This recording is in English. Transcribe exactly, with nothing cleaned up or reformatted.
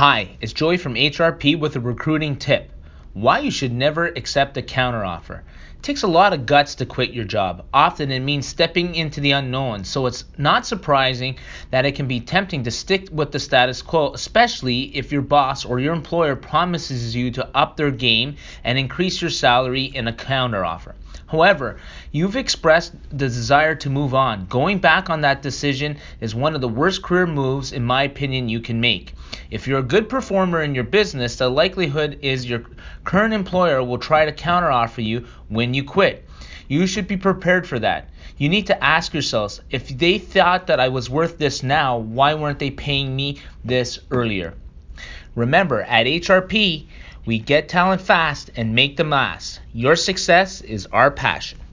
Hi, it's Joey from H R P with a recruiting tip. Why you should never accept a counteroffer. It takes a lot of guts to quit your job. Often it means stepping into the unknown, so it's not surprising that it can be tempting to stick with the status quo, especially if your boss or your employer promises you to up their game and increase your salary in a counteroffer. However, you've expressed the desire to move on. Going back on that decision is one of the worst career moves, in my opinion, you can make. If you're a good performer in your business, the likelihood is your current employer will try to counteroffer you when you quit. You should be prepared for that. You need to ask yourselves, if they thought that I was worth this now, why weren't they paying me this earlier? Remember, at H R P, we get talent fast and make them last. Your success is our passion.